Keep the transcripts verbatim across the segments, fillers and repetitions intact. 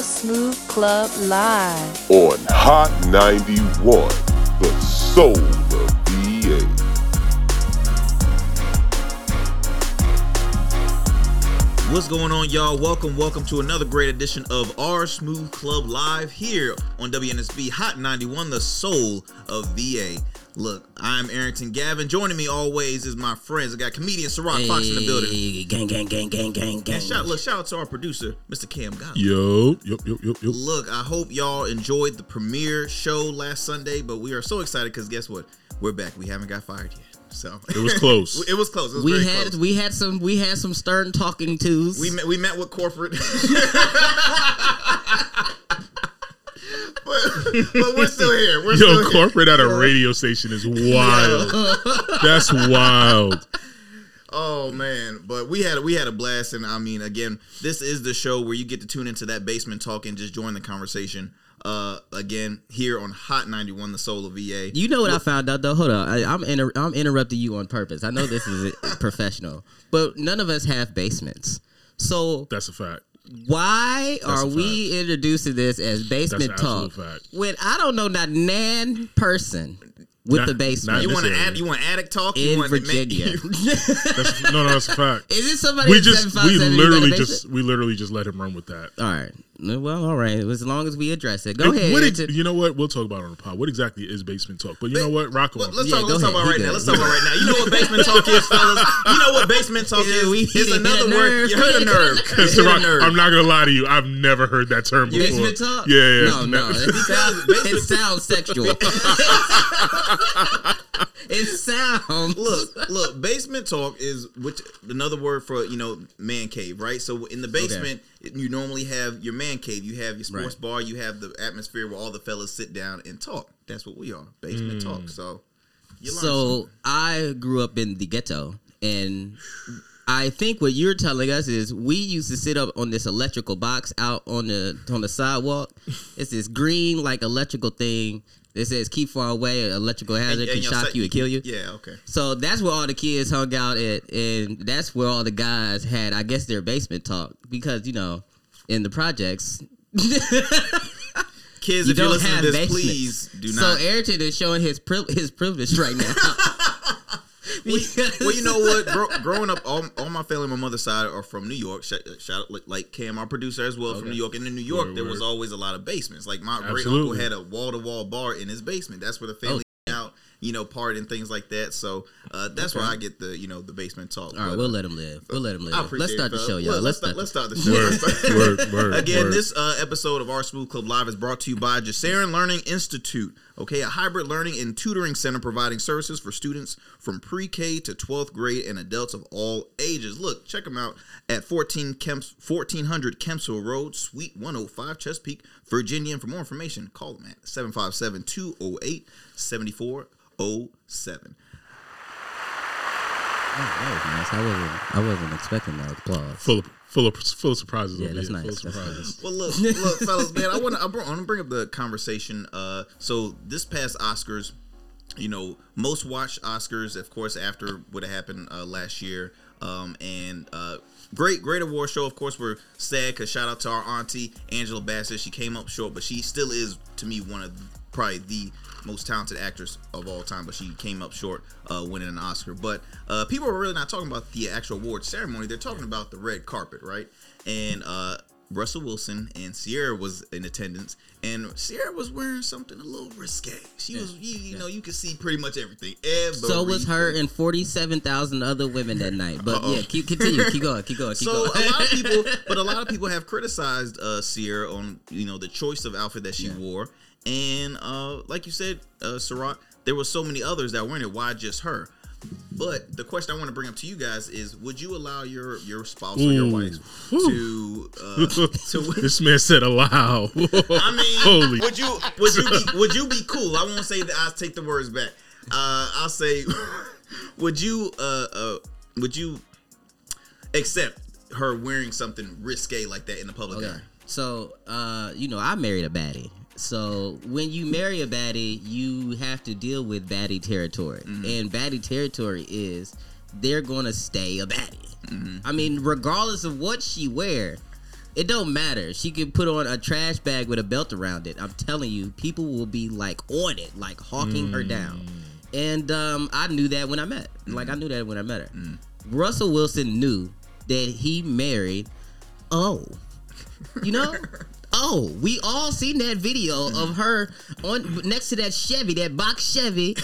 R Smooth Club Live. On Hot ninety-one, the soul of B A. What's going on, y'all? Welcome, welcome to another great edition of R Smooth Club Live here on W N S B Hot ninety-one, the soul of B A. Look, I'm Arrington Gavin. Joining me always is my friends. I got comedian Sirach hey, Fox in the building. Gang, gang, gang, gang, gang, gang. And shout, look, shout out to our producer, Mister Cam. Yo, yep, yep, yep, yep. Look, I hope y'all enjoyed the premiere show last Sunday, but we are so excited because guess what? We're back. We haven't got fired yet. So it was close. It was close. It was we very had close. we had some we had some stern talking tos. We met we met with corporate. But, but we're still here. We're Yo, still corporate here. At a radio station is wild. That's wild. Oh man! But we had we had a blast, and I mean, again, this is the show where you get to tune into that basement talk and just join the conversation. Uh, again, here on Hot ninety-one, the soul of V A. You know what Look, I found out though? Hold on, I, I'm inter- I'm interrupting you on purpose. I know this is professional, but none of us have basements, so that's a fact. Why That's are we introducing this as basement talk when I don't know that nan person with not, the basement? You want to add? You want attic talk in you want Virginia? You... that's, no, no, that's a fact. Is it somebody? We just we literally just we literally just let him run with that. All right. Well, all right. As long as we address it, go it, ahead. What it, you know what? We'll talk about it on the pod. What exactly is basement talk? But you know what? Rock on. Let's, yeah, talk, let's talk about he right does. now. Let's talk about right now. You know what basement talk is, fellas. You know what basement talk yeah, is. It's another word. You heard a nerve. I'm not gonna lie to you. I've never heard that term before. Basement talk. Yeah, yeah. No, no. It sounds, it sounds sexual. It sounds. Look, look. Basement talk is which another word for you know man cave, right? So in the basement. Okay. You normally have your man cave. You have your sports right. bar. You have the atmosphere where all the fellas sit down and talk. That's what we are, basement mm. talk. So, you so I grew up in the ghetto, and I think what you're telling us is we used to sit up on this electrical box out on the on the sidewalk. It's this green like electrical thing. It says keep far away, an electrical hazard and, and can shock set, you and kill you. Yeah, okay. So that's where all the kids hung out at, and that's where all the guys had, I guess, their basement talk. Because, you know, in the projects... Kids, you if you're listening to this, basements. Please do not. So Ayrton is showing his pri- his privilege right now. well, well, you know what? Gro- growing up, all, all my family on my mother's side are from New York. Shout out, like Cam, our producer as well, okay. from New York. And in New York, word, there word. was always a lot of basements. Like my great uncle had a wall-to-wall bar in his basement. That's where the family oh, out, you know, party and things like that. So uh, that's okay. where I get the, you know, the basement talk. All right, but, we'll let him live. We'll let him live. Let's start it, the show, y'all. Well, let's, start, let's start the show. Word, word, word, Again, word. this uh, episode of Our Smooth Club Live is brought to you by Jasaron Learning Institute. Okay, a hybrid learning and tutoring center providing services for students from pre-K to twelfth grade and adults of all ages. Look, check them out at fourteen hundred Kempsville Road, Suite one oh five, Chesapeake, Virginia. And for more information, call them at seven five seven, two oh eight, seven four oh seven. Oh, that was nice. I wasn't, I wasn't expecting that applause. Full of- Full of full of surprises. Yeah, over that's here. nice. Full of surprises. Well, look, look, fellas, man, I want to I want to bring up the conversation. Uh, so this past Oscars, you know, most watched Oscars, of course, after what happened uh, last year, um, and uh, great, great award show. Of course, we're sad because shout out to our auntie Angela Bassett. She came up short, but she still is to me one of probably the most talented actress of all time, but she came up short uh, winning an Oscar. But uh, people are really not talking about the actual award ceremony. They're talking about the red carpet, right? And uh, Russell Wilson and Ciara was in attendance, and Ciara was wearing something a little risque. She yeah. was, you, you yeah. know, you could see pretty much everything. Everything. So was her and forty-seven thousand other women that night. But Uh-oh. yeah, keep, continue, keep going, keep going, keep so going. So a lot of people, but a lot of people have criticized uh, Ciara on, you know, the choice of outfit that she yeah. wore. And uh, like you said, uh, Sarat, there were so many others that were in it. Why just her? But the question I want to bring up to you guys is: would you allow your, your spouse Ooh. or your wife to? Uh, to this man said allow. I mean, Holy would you would you be, would you be cool? I won't say that. I'll take the words back. Uh, I'll say, would you uh, uh, would you accept her wearing something risque like that in the public okay. eye? So uh, you know, I married a baddie. So when you marry a baddie, you have to deal with baddie territory. Mm-hmm. And baddie territory is they're going to stay a baddie. Mm-hmm. I mean, regardless of what she wear, It don't matter. She could put on a trash bag with a belt around it. I'm telling you, people will be like on it, like hawking mm. her down. And um, I knew that when I met. Mm. Like I knew that when I met her. Mm. Russell Wilson knew that he married. Oh, you know. Oh, we all seen that video of her on next to that Chevy, that box Chevy,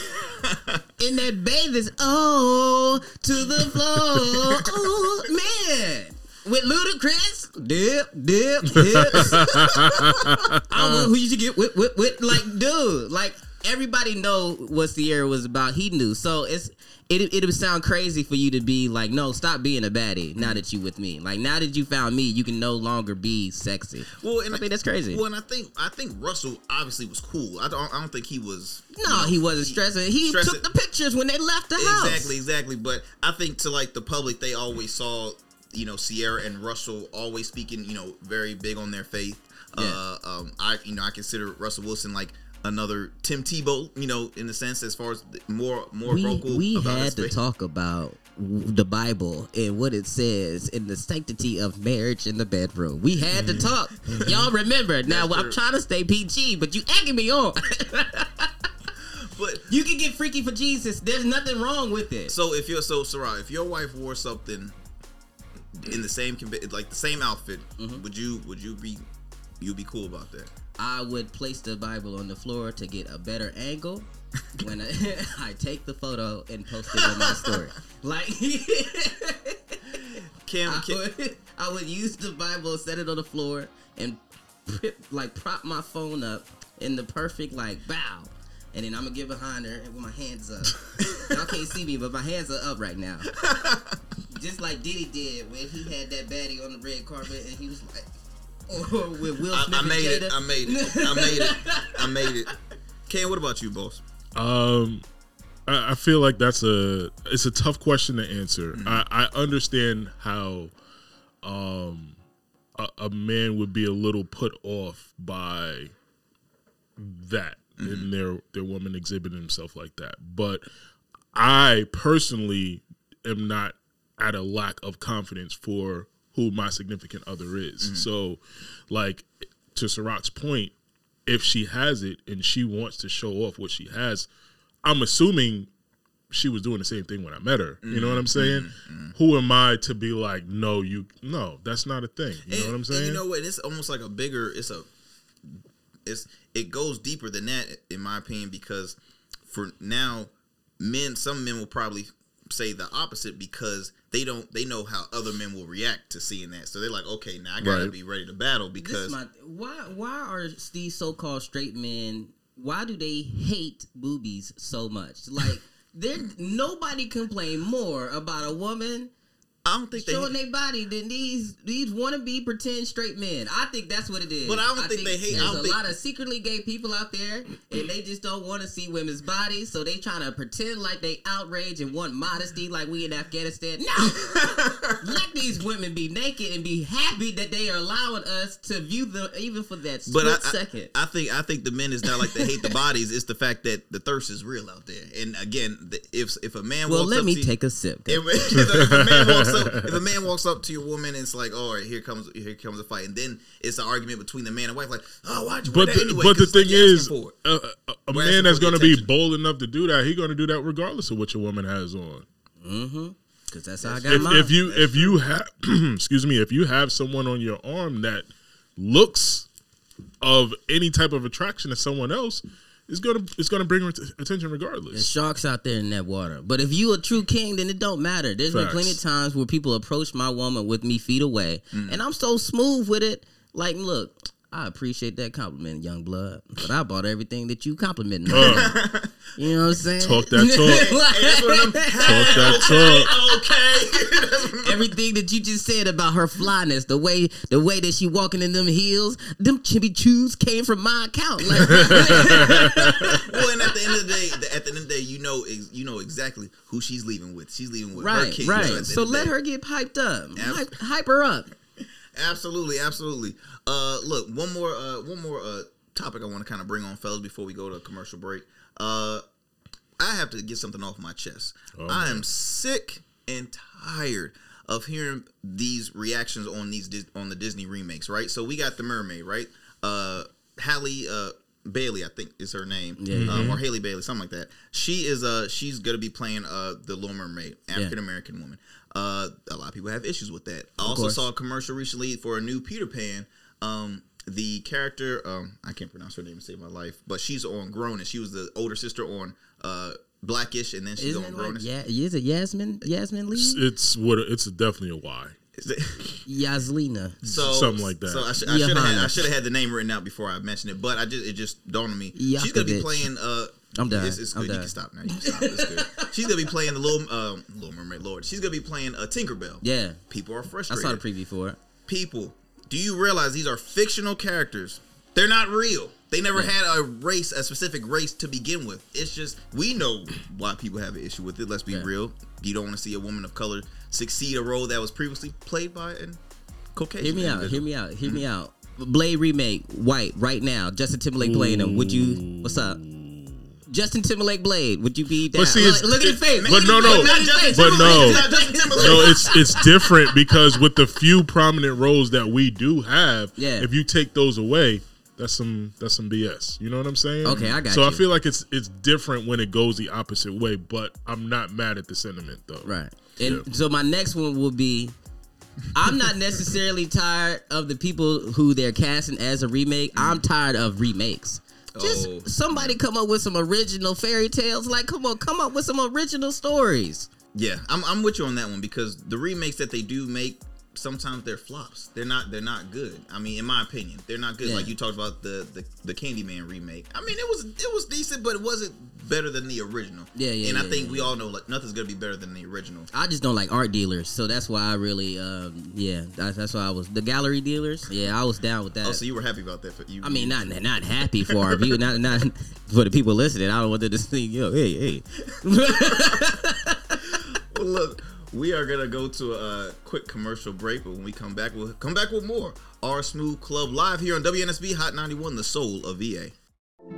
in that bathers. Oh, to the floor. Oh, man. With Ludacris, dip, dip, hips. I don't know who you should get with, with, with. Like, dude, like, everybody know what Ciara was about. He knew. So it's it it would sound crazy for you to be like, no, stop being a baddie now that you with me. Like, now that you found me, you can no longer be sexy. Well, and I think that's crazy. Well, and I think I think Russell obviously was cool. I don't I don't think he was. No, know, he wasn't he, stressing. He stressing. took the pictures when they left the house. Exactly, exactly. But I think to like the public, they always saw, you know, Ciara and Russell always speaking, you know, very big on their faith. Yeah. Uh, um, I you know I consider Russell Wilson like another Tim Tebow, you know, in the sense as far as more more we, vocal. We about had to talk about the Bible and what it says in the sanctity of marriage in the bedroom. We had to talk. Y'all remember. Now, I'm trying to stay P G, but you egging me on. But you can get freaky for Jesus. There's nothing wrong with it. So if you're so Sarah, if your wife wore something in the same like the same outfit, mm-hmm. would you would you be you'd be cool about that? I would place the Bible on the floor to get a better angle when I, I take the photo and post it on my story. Like, Cam, I, Cam. Would, I would use the Bible, set it on the floor, and like prop my phone up in the perfect like bow, and then I'm gonna get behind her with my hands up. Y'all can't see me, but my hands are up right now, just like Diddy did when he had that baddie on the red carpet, and he was like. Or with Will Smith I, I made Jada. it. I made it. I made it. I made it. Ken, what about you, boss? Um, I, I feel like that's a it's a tough question to answer. Mm-hmm. I, I understand how um a, a man would be a little put off by that mm-hmm. and their their woman exhibiting himself like that. But I personally am not at a lack of confidence for who my significant other is. Mm-hmm. So, like, to Sarat's point, if she has it and she wants to show off what she has, I'm assuming she was doing the same thing when I met her. Mm-hmm. You know what I'm saying? Mm-hmm. Who am I to be like, no, you, no, that's not a thing. You and, know what I'm saying? And you know what? It's almost like a bigger, it's a, it's, it goes deeper than that, in my opinion, because for now, men, some men will probably say the opposite because they don't they know how other men will react to seeing that, so they're like, okay, now I gotta right. be ready to battle. Because my, why why are these so-called straight men, why do they hate boobies so much? Like, there nobody complain more about a woman I don't think showing they, their body than these these wannabe pretend straight men. I think that's what it is. But I don't I think, think they hate. There's I don't a think... lot of secretly gay people out there, and they just don't want to see women's bodies, so they trying to pretend like they outrage and want modesty, like we in Afghanistan. No, let these women be naked and be happy that they are allowing us to view them, even for that split I, second. I, I think I think the men is not like they hate the bodies. It's the fact that the thirst is real out there. And again, the, if if a man well, walks let up me to, take a sip. If, if a man walks So if a man walks up to your woman and it's like, oh, all right, here comes here comes a fight, and then it's an argument between the man and wife, like, oh, why'd you wear but that the, anyway? But the thing is, a, a, a man that's going to be bold enough to do that, he's going to do that regardless of what your woman has on. Mm-hmm. Because that's how I got if, mine. If you that's if you have, excuse me, if you have someone on your arm that looks of any type of attraction to someone else, It's gonna it's gonna bring attention regardless. There's sharks out there in that water. But if you a true king, then it don't matter. There's Facts. been plenty of times where people approach my woman with me feet away, mm. and I'm so smooth with it. Like, look, I appreciate that compliment, young blood, but I bought everything that you complimented me. Uh, you know what I'm saying? Talk that talk. like, hey, that's what I'm, talk that talk. Okay. okay. Everything that you just said about her flyness, the way the way that she walking in them heels, them chibi chews came from my account. Like, well, and at the end of the day, at the end of the day, you know, you know exactly who she's leaving with. She's leaving with right, her king. Right, right. So, so let her get hyped up. Hype, hype her up. Absolutely, absolutely. Uh, look, one more, uh, one more uh, topic I want to kind of bring on, fellas, before we go to a commercial break. Uh, I have to get something off my chest. Oh, I am sick and tired of hearing these reactions on these on the Disney remakes, right? So we got The Mermaid, right? Uh, Halle uh, Bailey, I think is her name, yeah, um, yeah. or Halle Bailey, something like that. She is uh she's gonna be playing uh the Little Mermaid, African American yeah. woman. Uh, a lot of people have issues with that. I of also course. saw a commercial recently for a new Peter Pan. Um, the character, um, I can't pronounce her name to save my life, but she's on Grown, and she was the older sister on uh. Blackish, and then she's Isn't on Grown. Like, yeah, is it Yasmin? Yasmin Lee? It's what? It's definitely a Y. Yaslina, so something like that. So I, sh- I should have I should have had the name written out before I mentioned it, but I just it just dawned on me. Yakovich. She's gonna be playing. Uh, I'm done. It's, it's good. I'm you done. can stop now. You can stop. It's good. She's gonna be playing the little um, Little Mermaid. Lord, she's gonna be playing a uh, Tinkerbell. Yeah, people are frustrated. I saw the preview for it. People, do you realize these are fictional characters? They're not real. They never yeah. had a race, a specific race to begin with. It's just, we know why people have an issue with it. Let's be yeah. real. You don't want to see a woman of color succeed a role that was previously played by a Caucasian. Hear me individual. out. Hear me out. Hear mm-hmm. me out. Blade remake, white, right now. Justin Timberlake Ooh. playing him. Would you, what's up? Justin Timberlake Blade, would you be down? But see, look, look at his face. But no, no, but no, no. It's it's different because with the few prominent roles that we do have, yeah. if you take those away, that's some that's some B S. You know what I'm saying? Okay, I got so you. So I feel like it's it's different when it goes the opposite way. But I'm not mad at the sentiment though. Right. And yeah. so my next one will be, I'm not necessarily tired of the people who they're casting as a remake. Mm. I'm tired of remakes. Just oh. somebody come up with some original fairy tales. Like, come on, come up with some original stories. Yeah, I'm I'm with you on that one because the remakes that they do make, sometimes they're flops. They're not they're not good. I mean, in my opinion, they're not good. Yeah. Like you talked about the, the the Candyman remake. I mean, it was it was decent, but it wasn't better than the original. Yeah, yeah. And yeah, I think yeah, we yeah. all know like nothing's gonna be better than the original. I just don't like art dealers, so that's why I really um yeah that's, that's why I was the gallery dealers. Yeah, I was down with that. Oh, so you were happy about that? For you? I mean, not not happy for our view, not not for the people listening. I don't want them to think, yo, hey hey. Well, look. We are going to go to a quick commercial break, but when we come back, we'll come back with more. R Smooth Club Live here on W N S B Hot ninety-one, the soul of V A.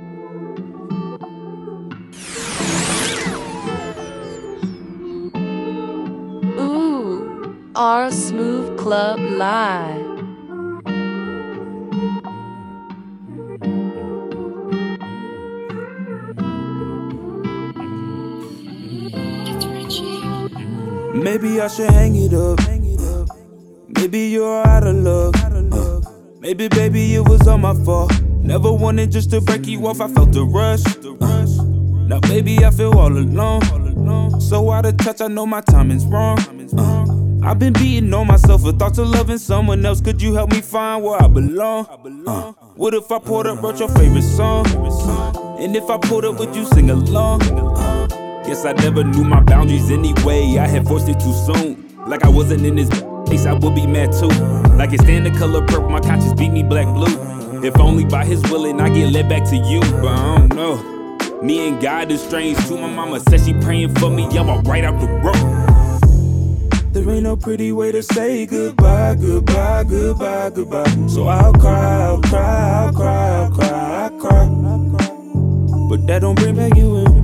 Ooh, R Smooth Club Live. Maybe I should hang it up. Maybe you're out of luck. Uh, maybe, baby, it was all my fault. Never wanted just to break you off. I felt the rush. Uh, now, baby, I feel all alone. So out of touch, I know my timing's wrong. Uh, I've been beating on myself for thoughts of loving someone else. Could you help me find where I belong? Uh, what if I pulled up, wrote your favorite song? Uh, and if I pulled up, would you sing along? Uh, Guess I never knew my boundaries anyway. I had forced it too soon. Like I wasn't in this case, I would be mad too. Like it's standard color purple, my conscience beat me black blue. If only by his willing I get led back to you. But I don't know, me and God is strange too. My mama said she praying for me, y'all are right out the road. There ain't no pretty way to say goodbye, goodbye, goodbye, goodbye. So I'll cry, I'll cry, I'll cry, I'll cry, I'll cry. But that don't bring back you in.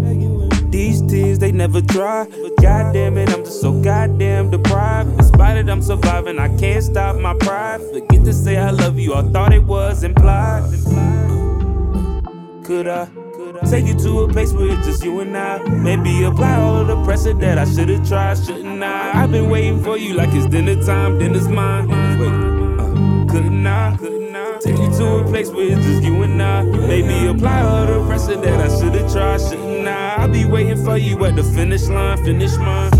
These tears, they never dry. Goddamn it, I'm just so goddamn deprived. Despite it, I'm surviving, I can't stop my pride. Forget to say I love you, I thought it was implied. Could I take you to a place where it's just you and I? Maybe apply all of the pressure that I should've tried, shouldn't I? I've been waiting for you like it's dinner time, dinner's mine. Wait, couldn't I? Take you to a place where it's just you and I. Maybe apply all the pressure that I should've tried, shouldn't I? I'll be waiting for you at the finish line, finish mine.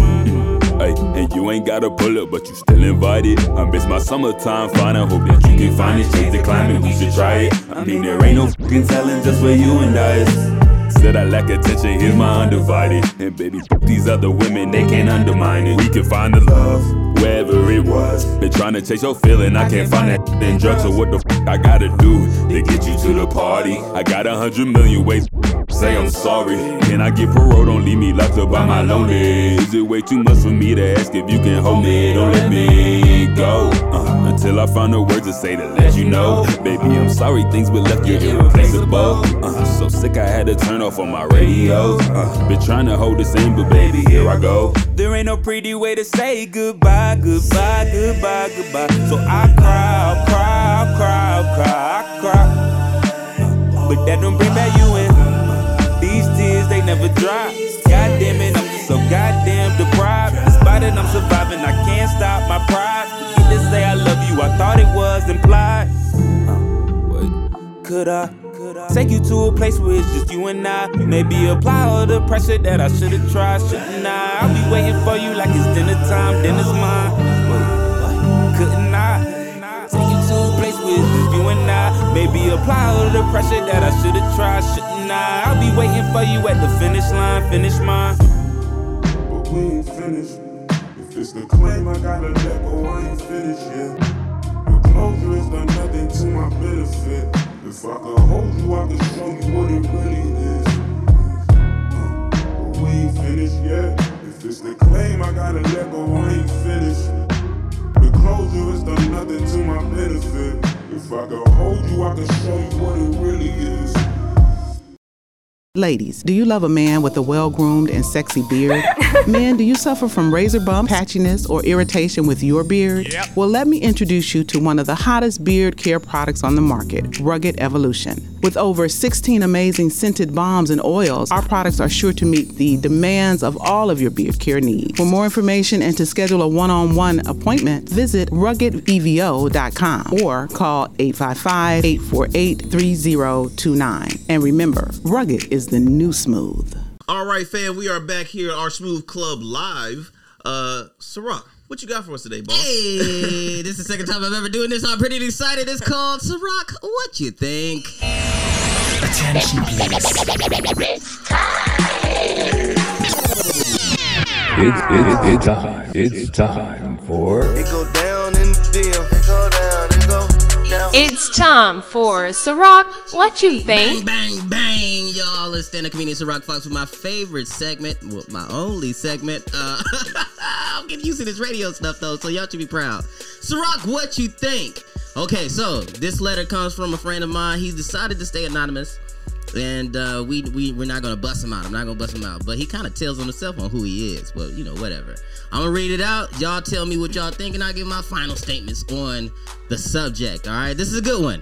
Hey, and you ain't gotta pull up, but you still invited. I miss my summertime fine, I hope that you can find it. Change the climate, we should try it. I mean, there ain't no f***ing telling just where you and I is. Said I lack attention, here's my undivided. And baby, these other women, they can't undermine it. We can find the love wherever it was. Been trying to chase your feeling, I can't find that in drugs. So what the f*** I gotta do to get you to the party? I got a hundred million ways say I'm sorry. Can I get parole? Don't leave me locked up by my lonely. Is it way too much for me to ask if you can hold me? Don't let me go uh, until I find the words to say to let you know. Baby, I'm sorry things were left you irreplaceable. uh, So sick I had to turn off on my radio. uh, Been trying to hold this in, but baby, here I go. There ain't no pretty way to say goodbye, goodbye, goodbye, goodbye. So I cry, I cry, I cry, I cry, I cry. But that don't bring back you in. These tears, they never dry. God damn it, I'm just so goddamn deprived. Despite it, I'm surviving, I can't stop my pride. Forget to say I love you, I thought it was implied. Could I take you to a place where it's just you and I? Maybe apply all the pressure that I should've tried, shouldn't I? I'll be waiting for you like it's dinner time, dinner's mine. Couldn't I? You and I, maybe apply all the pressure that I should've tried, shouldn't I? I'll be waiting for you at the finish line, finish mine. But we ain't finished. If it's the claim, I gotta let go, I ain't finished yet. The closure has done nothing to my benefit. If I could hold you, I could show you what it really is. But we ain't finished yet. If it's the claim, I gotta let go, I ain't finished. The closure has done nothing to my benefit. If I could hold you, I could show you what it really is. Ladies, do you love a man with a well-groomed and sexy beard? Men, do you suffer from razor bump, patchiness, or irritation with your beard? Yep. Well, let me introduce you to one of the hottest beard care products on the market, Rugged Evolution. With over sixteen amazing scented balms and oils, our products are sure to meet the demands of all of your beard care needs. For more information and to schedule a one-on-one appointment, visit rugged evo dot com or call eight five five, eight four eight, three zero two nine. And remember, Rugged is the new smooth. All right, fam, we are back here at R Smooth Club Live. Uh, Sirach, what you got for us today, boss? Hey, this is the second time I'm ever doing this. I'm pretty excited. It's called Sirach, What You Think? Attention, please. It's time. It's, it's, it's time. It's time for... It go down in the field. It go down. It go down. It's time for Sirach, What You Think? Bang, bang, bang, y'all. It's stand-up comedian Sirach Fox with my favorite segment. Well, my only segment. Uh... I'm getting used to this radio stuff, though, so y'all should be proud. Sirach, what you think? Okay, so this letter comes from a friend of mine. He's decided to stay anonymous, and uh, we, we, we're not going to bust him out. I'm not going to bust him out, but he kind of tells on himself on who he is. Well, you know, whatever. I'm going to read it out. Y'all tell me what y'all think, and I'll give my final statements on the subject, all right? This is a good one.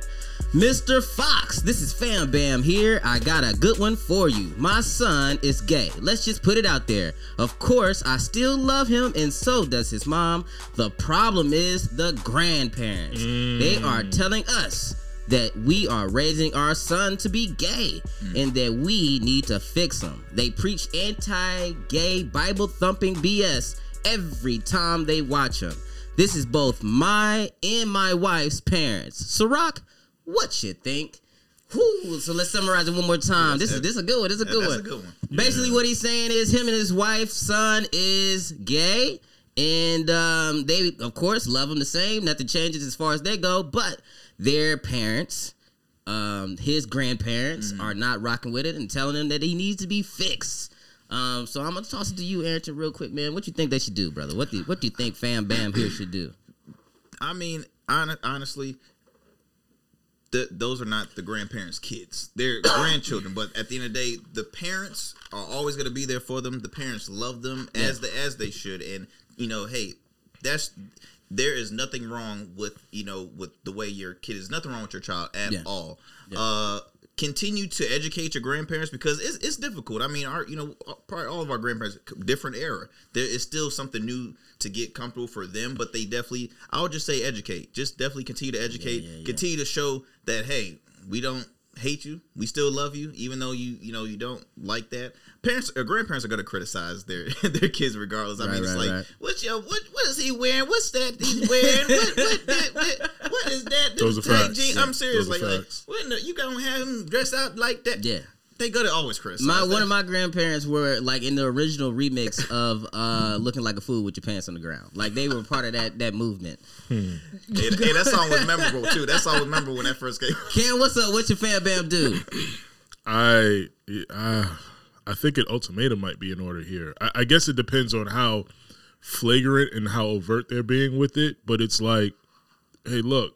Mister Fox, this is Fam Bam here. I got a good one for you. My son is gay. Let's just put it out there. Of course, I still love him, and so does his mom. The problem is the grandparents. Mm. They are telling us that we are raising our son to be gay mm. and that we need to fix him. They preach anti-gay, Bible-thumping B S every time they watch him. This is both my and my wife's parents. Sirach, what you think? Whew, so let's summarize it one more time. This is this is a good one. This is a good one. A good one. Basically, yeah. What he's saying is him and his wife's son is gay, and um, they, of course, love him the same. Nothing changes as far as they go, but their parents, um, his grandparents, mm. are not rocking with it and telling him that he needs to be fixed. Um, so I'm gonna toss it to you, Arrington, real quick, man. What you think they should do, brother? What do you, what do you think Fam Bam here should do? I mean, on- honestly. The, those are not the grandparents' kids. They're grandchildren, but at the end of the day, the parents are always going to be there for them. The parents love them yeah. as the as they should, and you know, hey, that's there is nothing wrong with you know with the way your kid is. Nothing wrong with your child at yeah. all. Yeah. Uh, continue to educate your grandparents because it's it's difficult. I mean, our you know probably all of our grandparents different era. There is still something new to get comfortable for them, but they definitely I would just say educate. Just definitely continue to educate. Yeah, yeah, yeah. Continue to show that hey, we don't hate you. We still love you, even though you you know you don't like that. Parents or grandparents are going to criticize their their kids regardless. I right, mean, it's right, like right. what's your what what is he wearing? What's that he's wearing? what, what, that, what what is that? Those this are tight jeans. Yeah, I'm serious. Like, like what the, you gonna have him dress out like that? Yeah. They go to always criticize. My, one of my grandparents were like in the original remix of uh, "Looking Like a Fool with Your Pants on the Ground." Like they were part of that that movement. Hmm. hey, hey, that song was memorable too. That song was memorable when that first came. Cam, what's up? What's your Fam Bam do? I Yeah, I, I think an ultimatum might be in order here. I, I guess it depends on how flagrant and how overt they're being with it, but it's like, hey, look,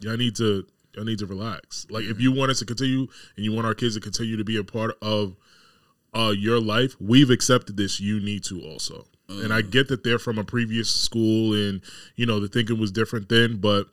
y'all need to y'all need to relax. Like, if you want us to continue and you want our kids to continue to be a part of uh, your life, we've accepted this. You need to also. Mm. And I get that they're from a previous school and, you know, the thinking was different then, but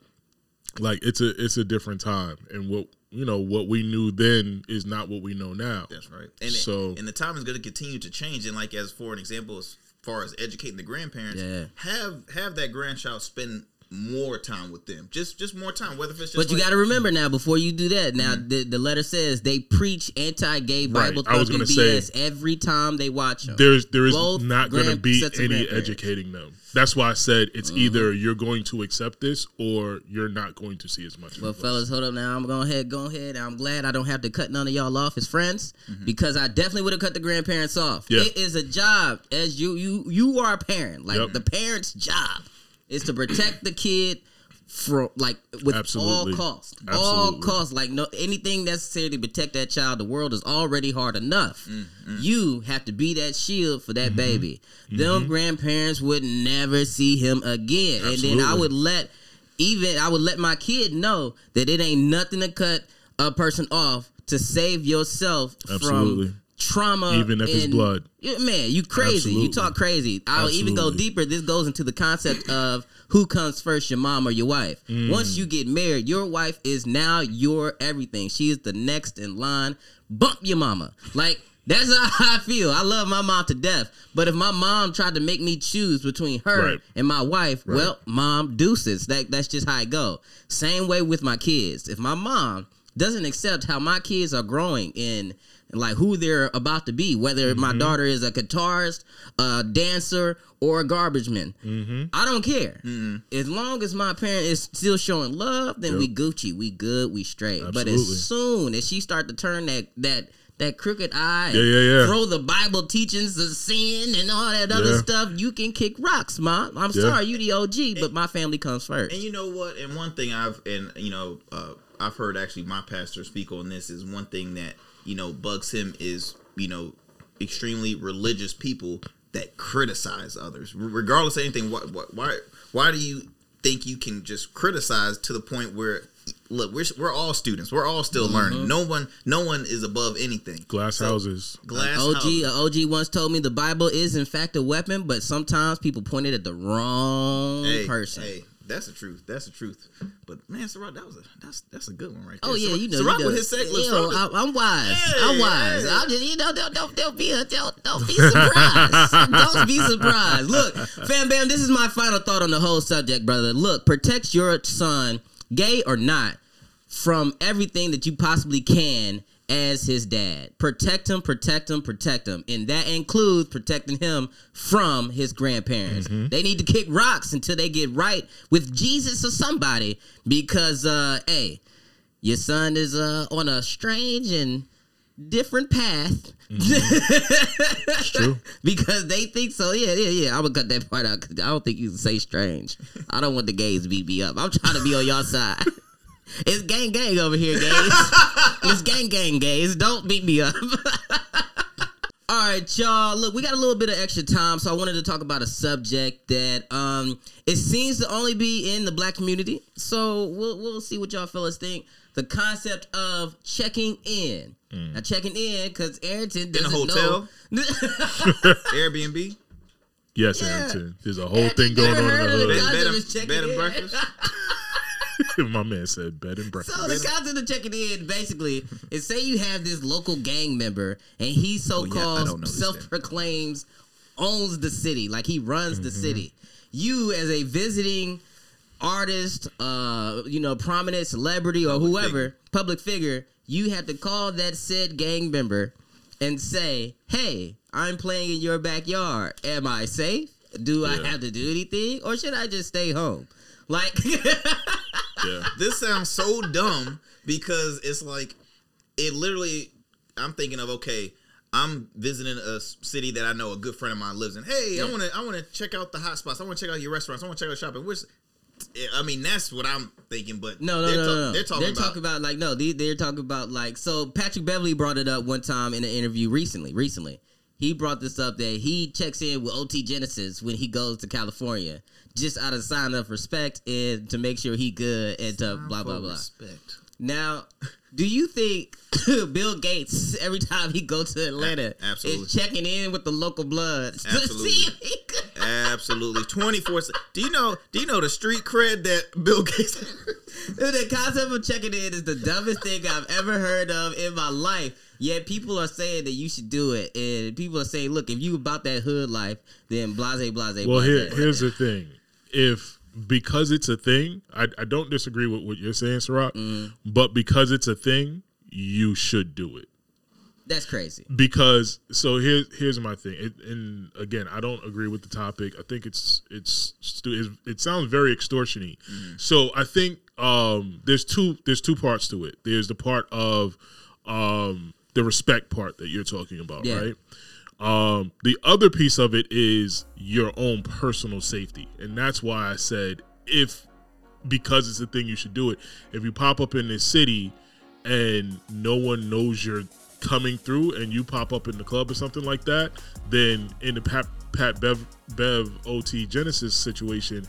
like it's a it's a different time, and what you know what we knew then is not what we know now. That's right. And so, and the time is going to continue to change. And like, as for an example, as far as educating the grandparents, yeah. have have that grandchild spend more time with them, just just more time. Whether if it's just, but like, you got to remember now. Before you do that, now mm-hmm. the, the letter says they preach anti-gay Bible right. thumping B S say, every time they watch them. There's there is Both not going to be any educating them. That's why I said it's mm-hmm. either you're going to accept this or you're not going to see as much. Well, fellas, hold up now. I'm going to head, go ahead. I'm glad I don't have to cut none of y'all off as friends mm-hmm. because I definitely would have cut the grandparents off. Yeah. It is a job as you you you are a parent, like yep. the parent's job. Is to protect the kid from, like, with Absolutely. all costs. Absolutely. All costs. Like, no, anything necessary to protect that child, the world is already hard enough. Mm-hmm. You have to be that shield for that mm-hmm. baby. Mm-hmm. Them grandparents would never see him again. Absolutely. And then I would let, even, I would let my kid know that it ain't nothing to cut a person off to save yourself Absolutely. from trauma. Even if and, it's blood. Man, you crazy. Absolutely. You talk crazy. I'll Absolutely. even go deeper. This goes into the concept of who comes first, your mom or your wife. Mm. Once you get married, your wife is now your everything. She is the next in line. Bump your mama. Like, that's how I feel. I love my mom to death. But if my mom tried to make me choose between her right. and my wife, right. well, mom, deuces. That, that's just how it go. Same way with my kids. If my mom doesn't accept how my kids are growing in like who they're about to be, whether mm-hmm. my daughter is a guitarist, a dancer, or a garbage man. Mm-hmm. I don't care. Mm-mm. As long as my parent is still showing love, then yep. we Gucci, we good, we straight. Absolutely. But as soon as she start to turn that that that crooked eye, yeah, yeah, yeah. throw the Bible teachings of sin and all that other yeah. stuff, you can kick rocks, Mom. I'm yeah. sorry, you the O G, but and, my family comes first. And you know what? And one thing I've, and you know, uh, I've heard actually my pastor speak on this is one thing that, you know, bugs him is, you know, extremely religious people that criticize others. Regardless of anything, why why, why do you think you can just criticize to the point where, look, we're we're all students. We're all still mm-hmm. learning. No one no one is above anything. Glass so, houses. Glass an O G, houses. An O G once told me the Bible is, in fact, a weapon, but sometimes people point it at the wrong hey, person. Hey. That's the truth. That's the truth. But man, Sarat, that was a that's that's a good one right there. Oh yeah, Sarat, you know Sarat with his segment. Yo, I, I'm wise. Hey, I'm wise. Hey. I'm just you know don't don't, don't be a, don't don't be surprised. Don't be surprised. Look, fam, bam. This is my final thought on the whole subject, brother. Look, protect your son, gay or not, from everything that you possibly can as his dad. Protect him, protect him, protect him. And that includes protecting him from his grandparents. Mm-hmm. They need to kick rocks until they get right with Jesus or somebody because, uh, hey, your son is uh, on a strange and different path. Mm-hmm. It's true. Because they think so. Yeah, yeah, yeah. I'm going to cut that part out because I don't think you can say strange. I don't want the gays to beat me up. I'm trying to be on y'all side. It's gang gang over here, gays. It's gang gang, gays. Don't beat me up. All right, y'all. Look, we got a little bit of extra time, so I wanted to talk about a subject that um it seems to only be in the black community. So we'll we'll see what y'all fellas think. The concept of checking in. Mm. Now, checking in because Arrington doesn't know. In a hotel, know. Airbnb. Yes, yeah. Arrington. There's a whole Arrington thing going on in the hood. Bed, bed, bed and breakfast. My man said bed and breakfast. So the concept of checking in basically is say you have this local gang member and he so-called well, yeah, self-proclaims owns the city. Like he runs mm-hmm. the city. You as a visiting artist, uh, you know, prominent celebrity or public whoever, figure. public figure, you have to call that said gang member and say, hey, I'm playing in your backyard. Am I safe? Do yeah. I have to do anything? Or should I just stay home? Like... Yeah. This sounds so dumb because it's like it literally. I'm thinking of okay, I'm visiting a city that I know a good friend of mine lives in. Hey, yeah. I want to I want to check out the hot spots. I want to check out your restaurants. I want to check out shopping. Which I mean, that's what I'm thinking, but no, no, they're, no, no, ta- no. they're talking they're about... They're talking about, like, no, they, they're talking about, like... So, Patrick Beverley brought it up one time in an interview recently, recently. He brought this up that he checks in with O T. Genasis when he goes to California, just out of sign of respect and to make sure he good and to blah, blah, blah. Respect. Now, do you think Bill Gates, every time he goes to Atlanta, A- is checking in with the local bloods? Absolutely. To see if he could? Absolutely. twenty-four seven Do you know Do you know the street cred that Bill Gates has? The concept of checking in is the dumbest thing I've ever heard of in my life. Yet people are saying that you should do it. And people are saying, look, if you about that hood life, then blase, blase, well, blase. Here, here's the thing. If... Because it's a thing, I, I don't disagree with what you're saying, Sarat, mm. but because it's a thing, you should do it. That's crazy. Because, so here's here's my thing, it, and again, I don't agree with the topic. I think it's, it's it sounds very extortion-y. Mm. So I think um, there's two there's two parts to it. There's the part of um, the respect part that you're talking about, yeah. right? Um, the other piece of it is your own personal safety. And that's why I said, if, because it's a thing, you should do it. If you pop up in this city and no one knows you're coming through and you pop up in the club or something like that, then in the Pat, Pat Bev, Bev O T. Genasis situation,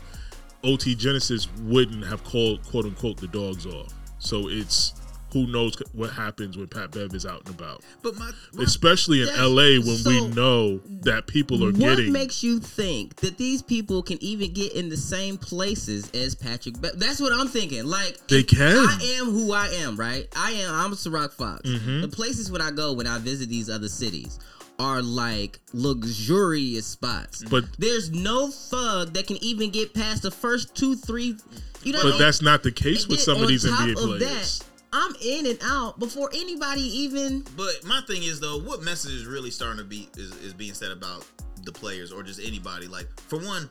O T. Genasis wouldn't have called, quote unquote, the dogs off. So it's... Who knows what happens when Pat Bev is out and about? But my, my, especially in L A when so we know that people are what getting. What makes you think that these people can even get in the same places as Patrick Bev? That's what I'm thinking. Like they can. I am who I am, right? I am. I'm Sirach Fox. Mm-hmm. The places when I go when I visit these other cities are like luxurious spots. But there's no thug that can even get past the first two, three. You know. But that's not the case with some of these N B A players. That, I'm in and out before anybody even. But my thing is though, what message is really starting to be is, is being said about the players or just anybody? Like, for one,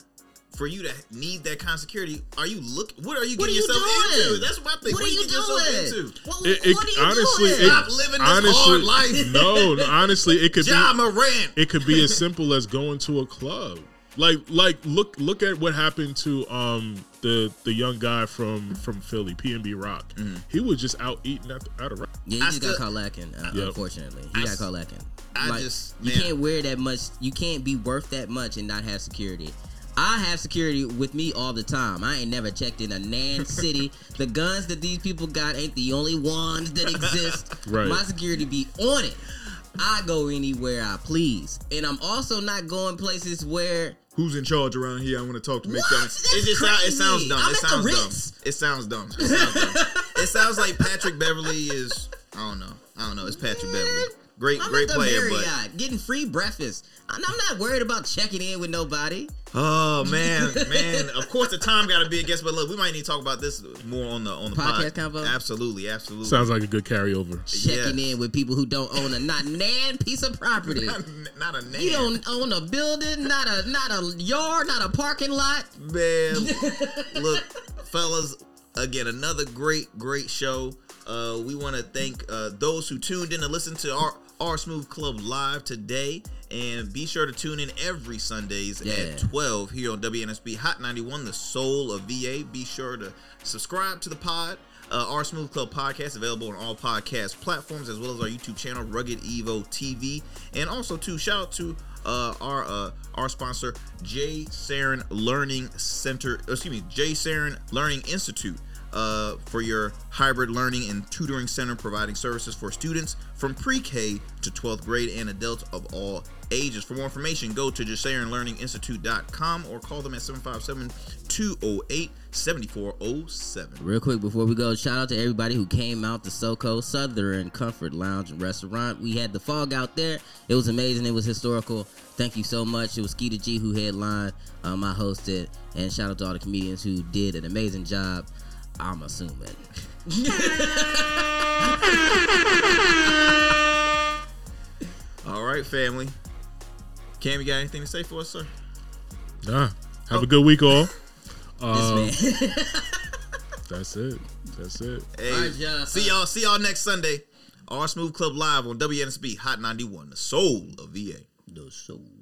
for you to need that kind of security, are you look? What are you getting are you yourself doing? into? That's my thing. What, what are you, you getting yourself into? What, it, it, what are you honestly, doing? It, Stop living this honestly, hard life. No, no, honestly, it could ja be. Morant. It could be as simple as going to a club. Like, like, look, look at what happened to um the the young guy from from Philly, PnB Rock. Mm-hmm. He was just out eating at the, out of rock. Yeah, he I just still, got caught lacking. Uh, yep. Unfortunately, he I got caught lacking. I like, just man. You can't wear that much. You can't be worth that much and not have security. I have security with me all the time. I ain't never checked in a nan city. The guns that these people got ain't the only ones that exist. Right. My security be on it. I go anywhere I please, and I'm also not going places where. Who's in charge around here? I want to talk to make sure. It just sound, it sounds dumb. It sounds dumb. It sounds dumb. It sounds dumb. It sounds like Patrick Beverley is. I don't know. I don't know. It's Patrick Man, Beverley. Great, I'm great at the player, Marriott, but getting free breakfast. I'm not worried about checking in with nobody. Oh man, man. Of course, the time got to be a guess, but look, we might need to talk about this more on the on the podcast pod. Combo. Absolutely, absolutely. Sounds like a good carryover. Checking yes. in with people who don't own a not nan piece of property. Not, not a nan. You don't own a building, not a not a yard, not a parking lot. Man, look, fellas. Again, another great, great show. Uh, we want to thank uh, those who tuned in to listen to our R Smooth Club Live today. And be sure to tune in every Sundays yeah. at twelve here on W N S B Hot ninety-one, the soul of V A. Be sure to subscribe to the pod. Uh, our Smooth Club podcast available on all podcast platforms, as well as our YouTube channel, Rugged Evo T V. And also, too, shout out to uh, our uh, our sponsor, Jasaron Learning Center. Excuse me, Jasaron Learning Institute. Uh, for your hybrid learning and tutoring center, providing services for students from pre-K to twelfth grade and adults of all ages. For more information, go to jasaron learning institute dot com or call them at seven five seven, two oh eight, seven four oh seven. Real quick before we go, shout out to everybody who came out to SoCo Southern Comfort Lounge and Restaurant. We had the fog out there. It was amazing. It was historical. Thank you so much. It was Skeeter G who headlined. Um, I hosted. And shout out to all the comedians who did an amazing job. I'm assuming. All right, family. Cam, you got anything to say for us, sir? Nah. Have oh. a good week, all. Um, that's it. That's it. Hey, all right, y'all. See y'all. See y'all next Sunday. R Smooth Club Live on W N S B Hot ninety-one, the soul of V A. The soul.